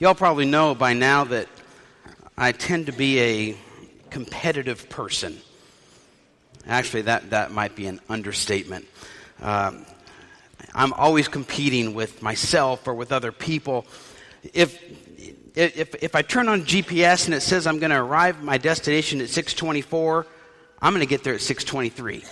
Y'all probably know by now that I tend to be a competitive person. Actually, that might be an understatement. I'm always competing with myself or with other people. If I turn on GPS and it says I'm going to arrive at my destination at 6:24, I'm going to get there at 6:23.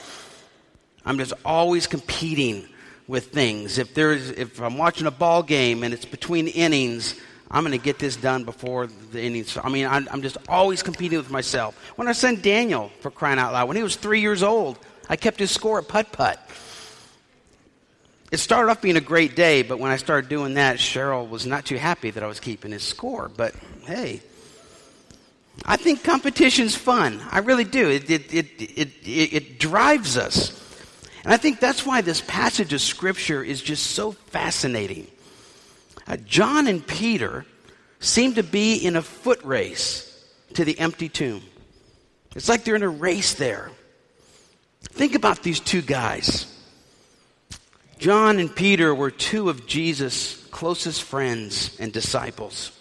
I'm just always competing with things. If I'm watching a ball game and it's between innings, I'm going to get this done before the innings. I mean, I'm just always competing with myself. When our son Daniel, for crying out loud, when he was 3 years old, I kept his score at putt-putt. It started off being a great day, but when I started doing that, Cheryl was not too happy that I was keeping his score. But, hey, I think competition's fun. I really do. It drives us. And I think that's why this passage of Scripture is just so fascinating. John and Peter seem to be in a foot race to the empty tomb. It's like they're in a race there. Think about these two guys. John and Peter were two of Jesus' closest friends and disciples.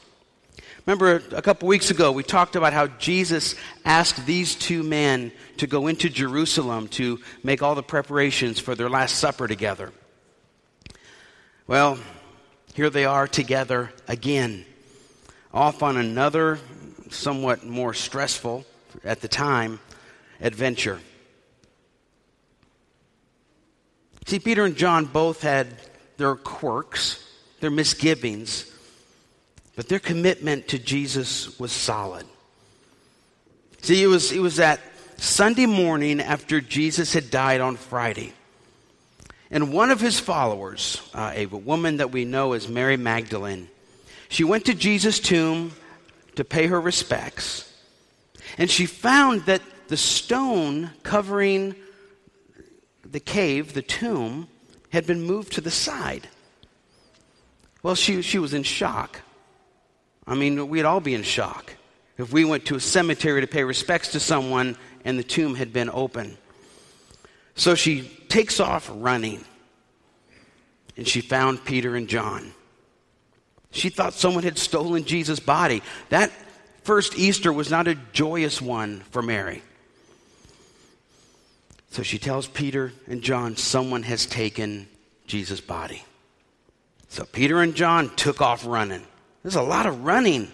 Remember, a couple weeks ago, we talked about how Jesus asked these two men to go into Jerusalem to make all the preparations for their Last Supper together. Well, here they are together again, off on another, somewhat more stressful at the time, adventure. See, Peter and John both had their quirks, their misgivings, but their commitment to Jesus was solid. See, it was that Sunday morning after Jesus had died on Friday. And one of his followers, a woman that we know as Mary Magdalene, she went to Jesus' tomb to pay her respects. And she found that the stone covering the cave, the tomb, had been moved to the side. Well, she was in shock. I mean, we'd all be in shock if we went to a cemetery to pay respects to someone and the tomb had been open. So she takes off running, and she found Peter and John. She thought someone had stolen Jesus' body. That first Easter was not a joyous one for Mary. So she tells Peter and John, someone has taken Jesus' body. So Peter and John took off running. There's a lot of running.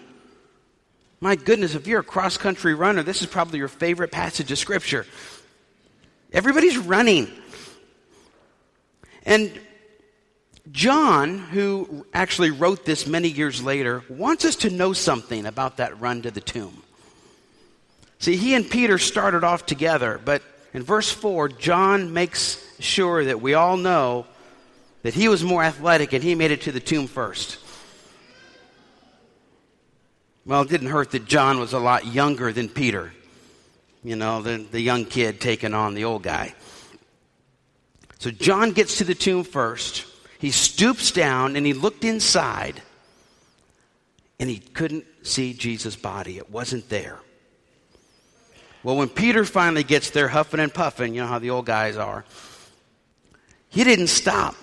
My goodness, if you're a cross-country runner, this is probably your favorite passage of Scripture. Everybody's running. And John, who actually wrote this many years later, wants us to know something about that run to the tomb. See, he and Peter started off together, but in verse 4, John makes sure that we all know that he was more athletic and he made it to the tomb first. Well, it didn't hurt that John was a lot younger than Peter. You know, the young kid taking on the old guy. So John gets to the tomb first. He stoops down and he looked inside. And he couldn't see Jesus' body. It wasn't there. Well, when Peter finally gets there, huffing and puffing, you know how the old guys are, he didn't stop.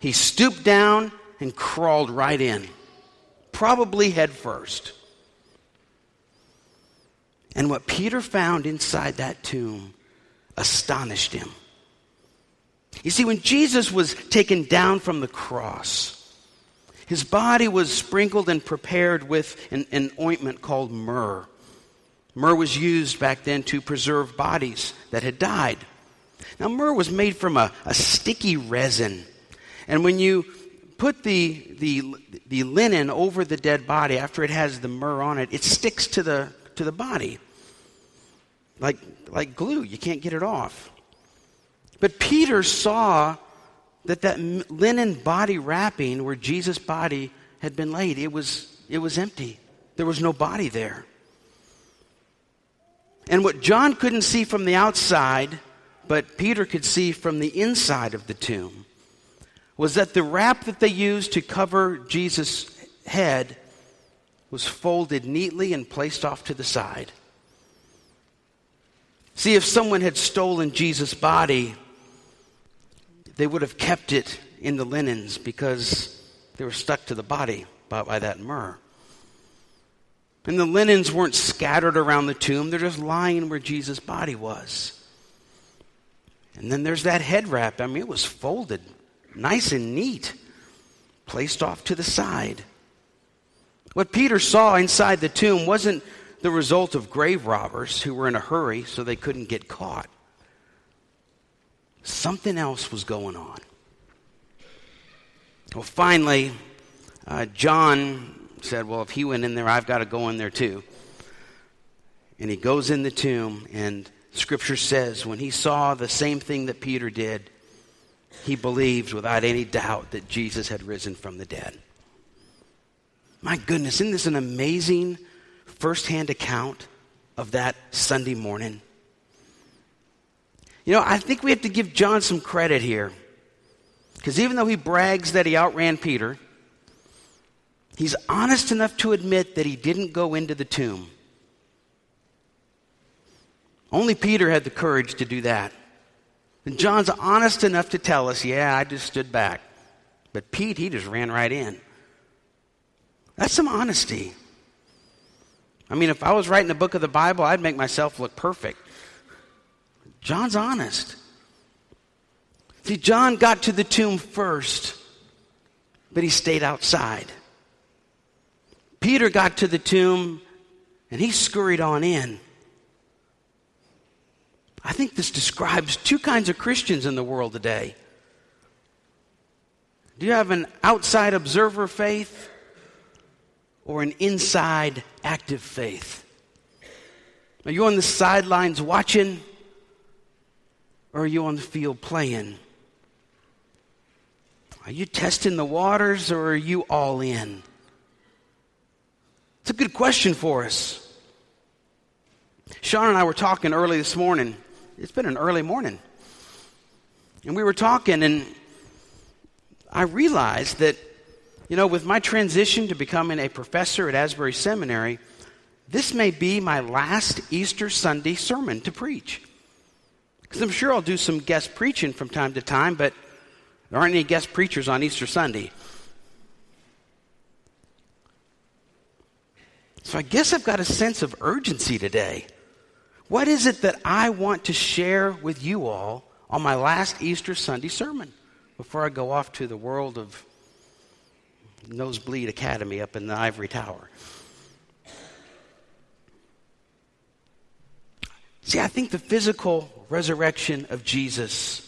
He stooped down and crawled right in. Probably head first. And what Peter found inside that tomb astonished him. You see, when Jesus was taken down from the cross, his body was sprinkled and prepared with an ointment called myrrh. Myrrh was used back then to preserve bodies that had died. Now, myrrh was made from a sticky resin. And when you put the linen over the dead body after it has the myrrh on it, it sticks to the body like glue. You can't get it off. But Peter saw that linen body wrapping where Jesus' body had been laid, it was empty. There was no body there. And what John couldn't see from the outside, but Peter could see from the inside of the tomb, was that the wrap that they used to cover Jesus' head was folded neatly and placed off to the side. See, if someone had stolen Jesus' body, they would have kept it in the linens because They were stuck to the body by that myrrh. And the linens weren't scattered around the tomb. They're just lying where Jesus' body was. And then there's that head wrap. I mean, it was folded nice and neat, placed off to the side. What Peter saw inside the tomb wasn't the result of grave robbers who were in a hurry so they couldn't get caught. Something else was going on. Well, finally, John said, well, if he went in there, I've got to go in there too. And he goes in the tomb, and Scripture says when he saw the same thing that Peter did, he believed without any doubt that Jesus had risen from the dead. My goodness, isn't this an amazing firsthand account of that Sunday morning? You know, I think we have to give John some credit here. Because even though he brags that he outran Peter, he's honest enough to admit that he didn't go into the tomb. Only Peter had the courage to do that. And John's honest enough to tell us, yeah, I just stood back. But Pete, he just ran right in. That's some honesty. I mean, if I was writing a book of the Bible, I'd make myself look perfect. John's honest. See, John got to the tomb first, but he stayed outside. Peter got to the tomb, and he scurried on in. I think this describes two kinds of Christians in the world today. Do you have an outside observer faith or an inside active faith? Are you on the sidelines watching, or are you on the field playing? Are you testing the waters, or are you all in? It's a good question for us. Sean and I were talking early this morning. It's been an early morning. And we were talking, and I realized that, you know, with my transition to becoming a professor at Asbury Seminary, this may be my last Easter Sunday sermon to preach. Because I'm sure I'll do some guest preaching from time to time, but there aren't any guest preachers on Easter Sunday. So I guess I've got a sense of urgency today. What is it that I want to share with you all on my last Easter Sunday sermon before I go off to the world of Nosebleed Academy up in the ivory tower? See, I think the physical resurrection of Jesus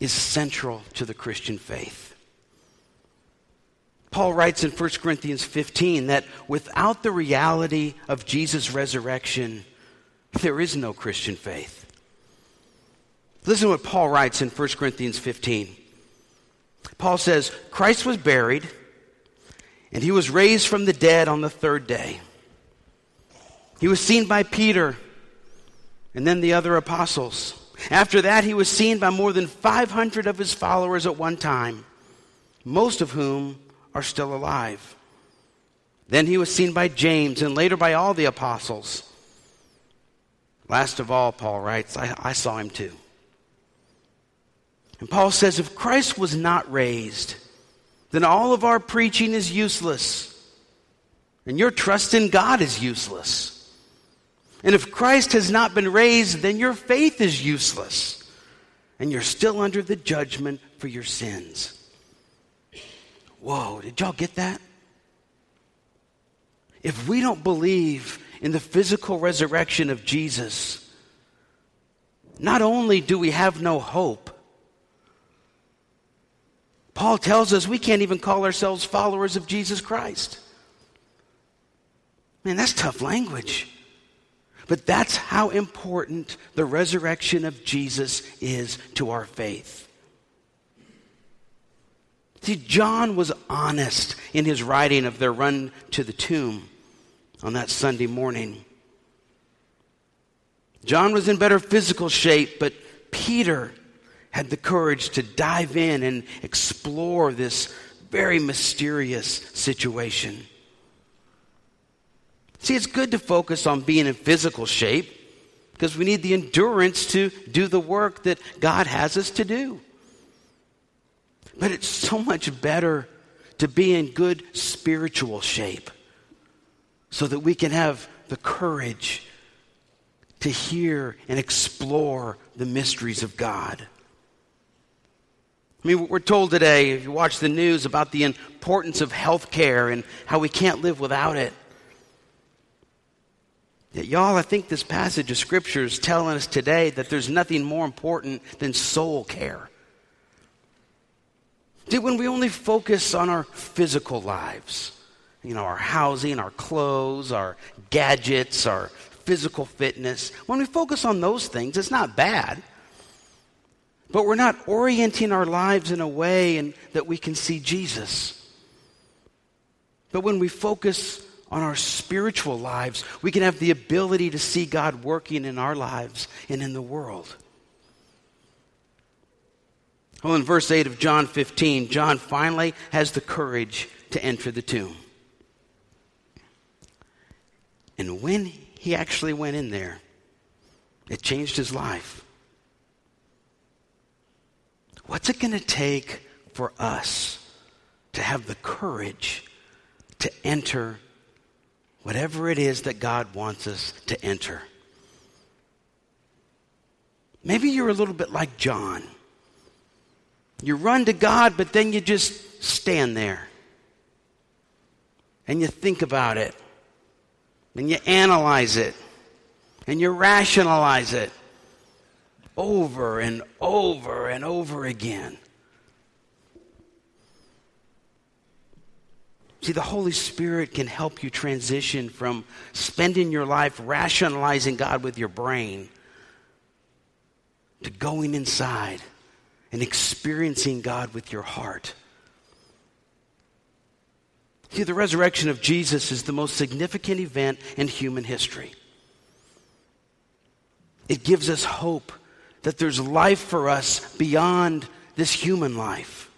is central to the Christian faith. Paul writes in 1 Corinthians 15 that without the reality of Jesus' resurrection, there is no Christian faith. Listen to what Paul writes in 1 Corinthians 15. Paul says, Christ was buried, and he was raised from the dead on the third day. He was seen by Peter and then the other apostles. After that, he was seen by more than 500 of his followers at one time, most of whom are still alive. Then he was seen by James and later by all the apostles. Last of all, Paul writes, I saw him too. And Paul says, if Christ was not raised, then all of our preaching is useless, and your trust in God is useless. And if Christ has not been raised, then your faith is useless, and you're still under the judgment for your sins. Whoa, did y'all get that? If we don't believe in the physical resurrection of Jesus, not only do we have no hope, Paul tells us we can't even call ourselves followers of Jesus Christ. Man, that's tough language. But that's how important the resurrection of Jesus is to our faith. See, John was honest in his writing of their run to the tomb on that Sunday morning. John was in better physical shape, but Peter had the courage to dive in and explore this very mysterious situation. See, it's good to focus on being in physical shape because we need the endurance to do the work that God has us to do. But it's so much better to be in good spiritual shape so that we can have the courage to hear and explore the mysteries of God. I mean, we're told today, if you watch the news, about the importance of health care and how we can't live without it. Yet, y'all, I think this passage of Scripture is telling us today that there's nothing more important than soul care. See, when we only focus on our physical lives, you know, our housing, our clothes, our gadgets, our physical fitness, when we focus on those things, it's not bad. But we're not orienting our lives in a way that we can see Jesus. But when we focus on our spiritual lives, we can have the ability to see God working in our lives and in the world. Well, in verse 8 of John 15, John finally has the courage to enter the tomb. And when he actually went in there, it changed his life. What's it going to take for us to have the courage to enter whatever it is that God wants us to enter? Maybe you're a little bit like John. You run to God, but then you just stand there. And you think about it. And you analyze it. And you rationalize it. Over and over and over again. See, the Holy Spirit can help you transition from spending your life rationalizing God with your brain to going inside and experiencing God with your heart. See, the resurrection of Jesus is the most significant event in human history. It gives us hope that there's life for us beyond this human life.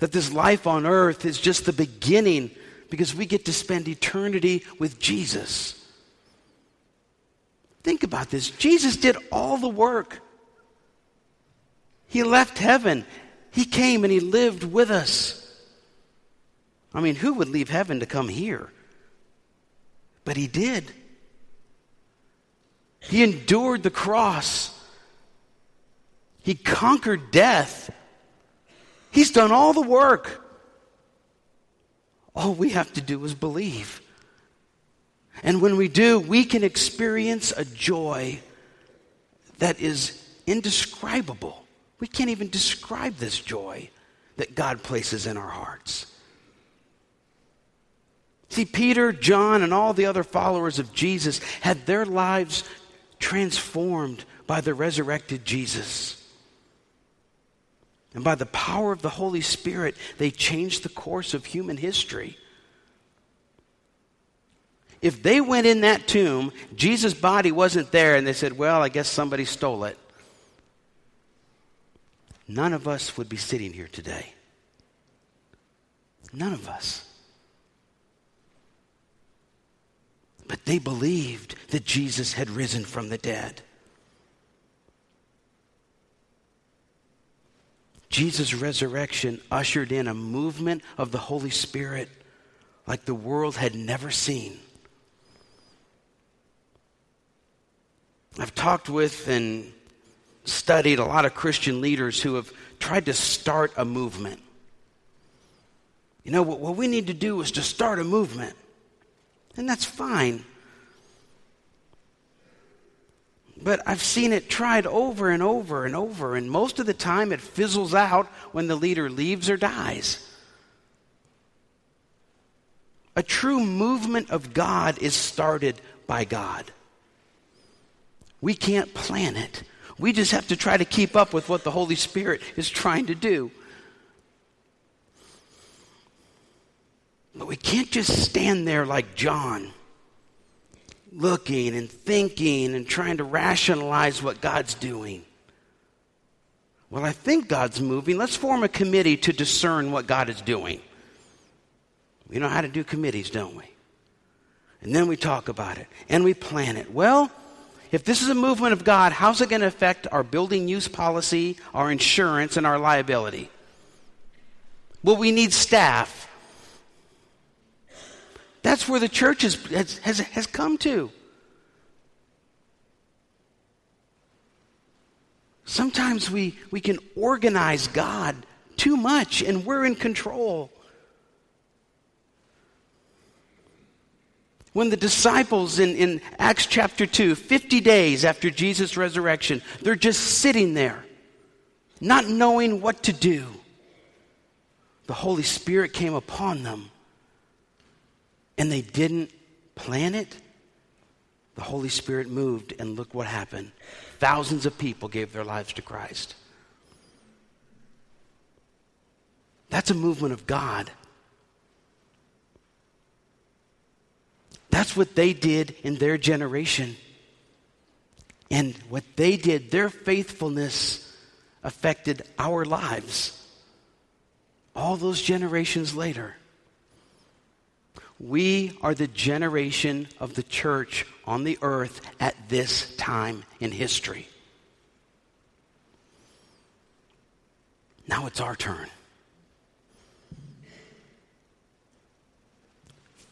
That this life on earth is just the beginning because we get to spend eternity with Jesus. Think about this. Jesus did all the work. He left heaven. He came and he lived with us. I mean, who would leave heaven to come here? But he did. He endured the cross. He conquered death. He's done all the work. All we have to do is believe. And when we do, we can experience a joy that is indescribable. We can't even describe this joy that God places in our hearts. See, Peter, John, and all the other followers of Jesus had their lives transformed by the resurrected Jesus. And by the power of the Holy Spirit, they changed the course of human history. If they went in that tomb, Jesus' body wasn't there, and they said, well, I guess somebody stole it, none of us would be sitting here today. None of us. But they believed that Jesus had risen from the dead. Jesus' resurrection ushered in a movement of the Holy Spirit like the world had never seen. I've talked with and studied a lot of Christian leaders who have tried to start a movement. You know, what we need to do is to start a movement. And that's fine. But I've seen it tried over and over and over, and most of the time it fizzles out when the leader leaves or dies. A true movement of God is started by God. We can't plan it. We just have to try to keep up with what the Holy Spirit is trying to do. But we can't just stand there like John, looking and thinking and trying to rationalize what God's doing. Well, I think God's moving. Let's form a committee to discern what God is doing. We know how to do committees, don't we? And then we talk about it and we plan it. Well, if this is a movement of God, how's it going to affect our building use policy, our insurance, and our liability? Well, we need staff. That's where the church has come to. Sometimes we can organize God too much and we're in control. When the disciples in Acts chapter 2, 50 days after Jesus' resurrection, they're just sitting there, not knowing what to do. The Holy Spirit came upon them, and they didn't plan it. The Holy Spirit moved, and look what happened. Thousands of people gave their lives to Christ. That's a movement of God. That's what they did in their generation. And what they did, their faithfulness affected our lives all those generations later. We are the generation of the church on the earth at this time in history. Now it's our turn.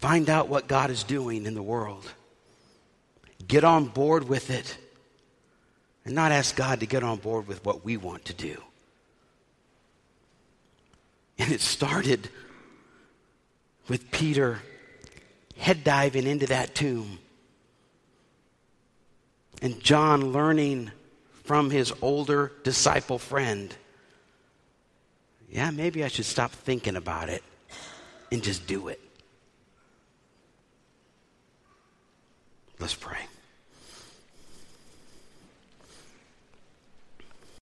Find out what God is doing in the world. Get on board with it. And not ask God to get on board with what we want to do. And it started with Peter head diving into that tomb. And John learning from his older disciple friend. Yeah, maybe I should stop thinking about it and just do it. Let's pray.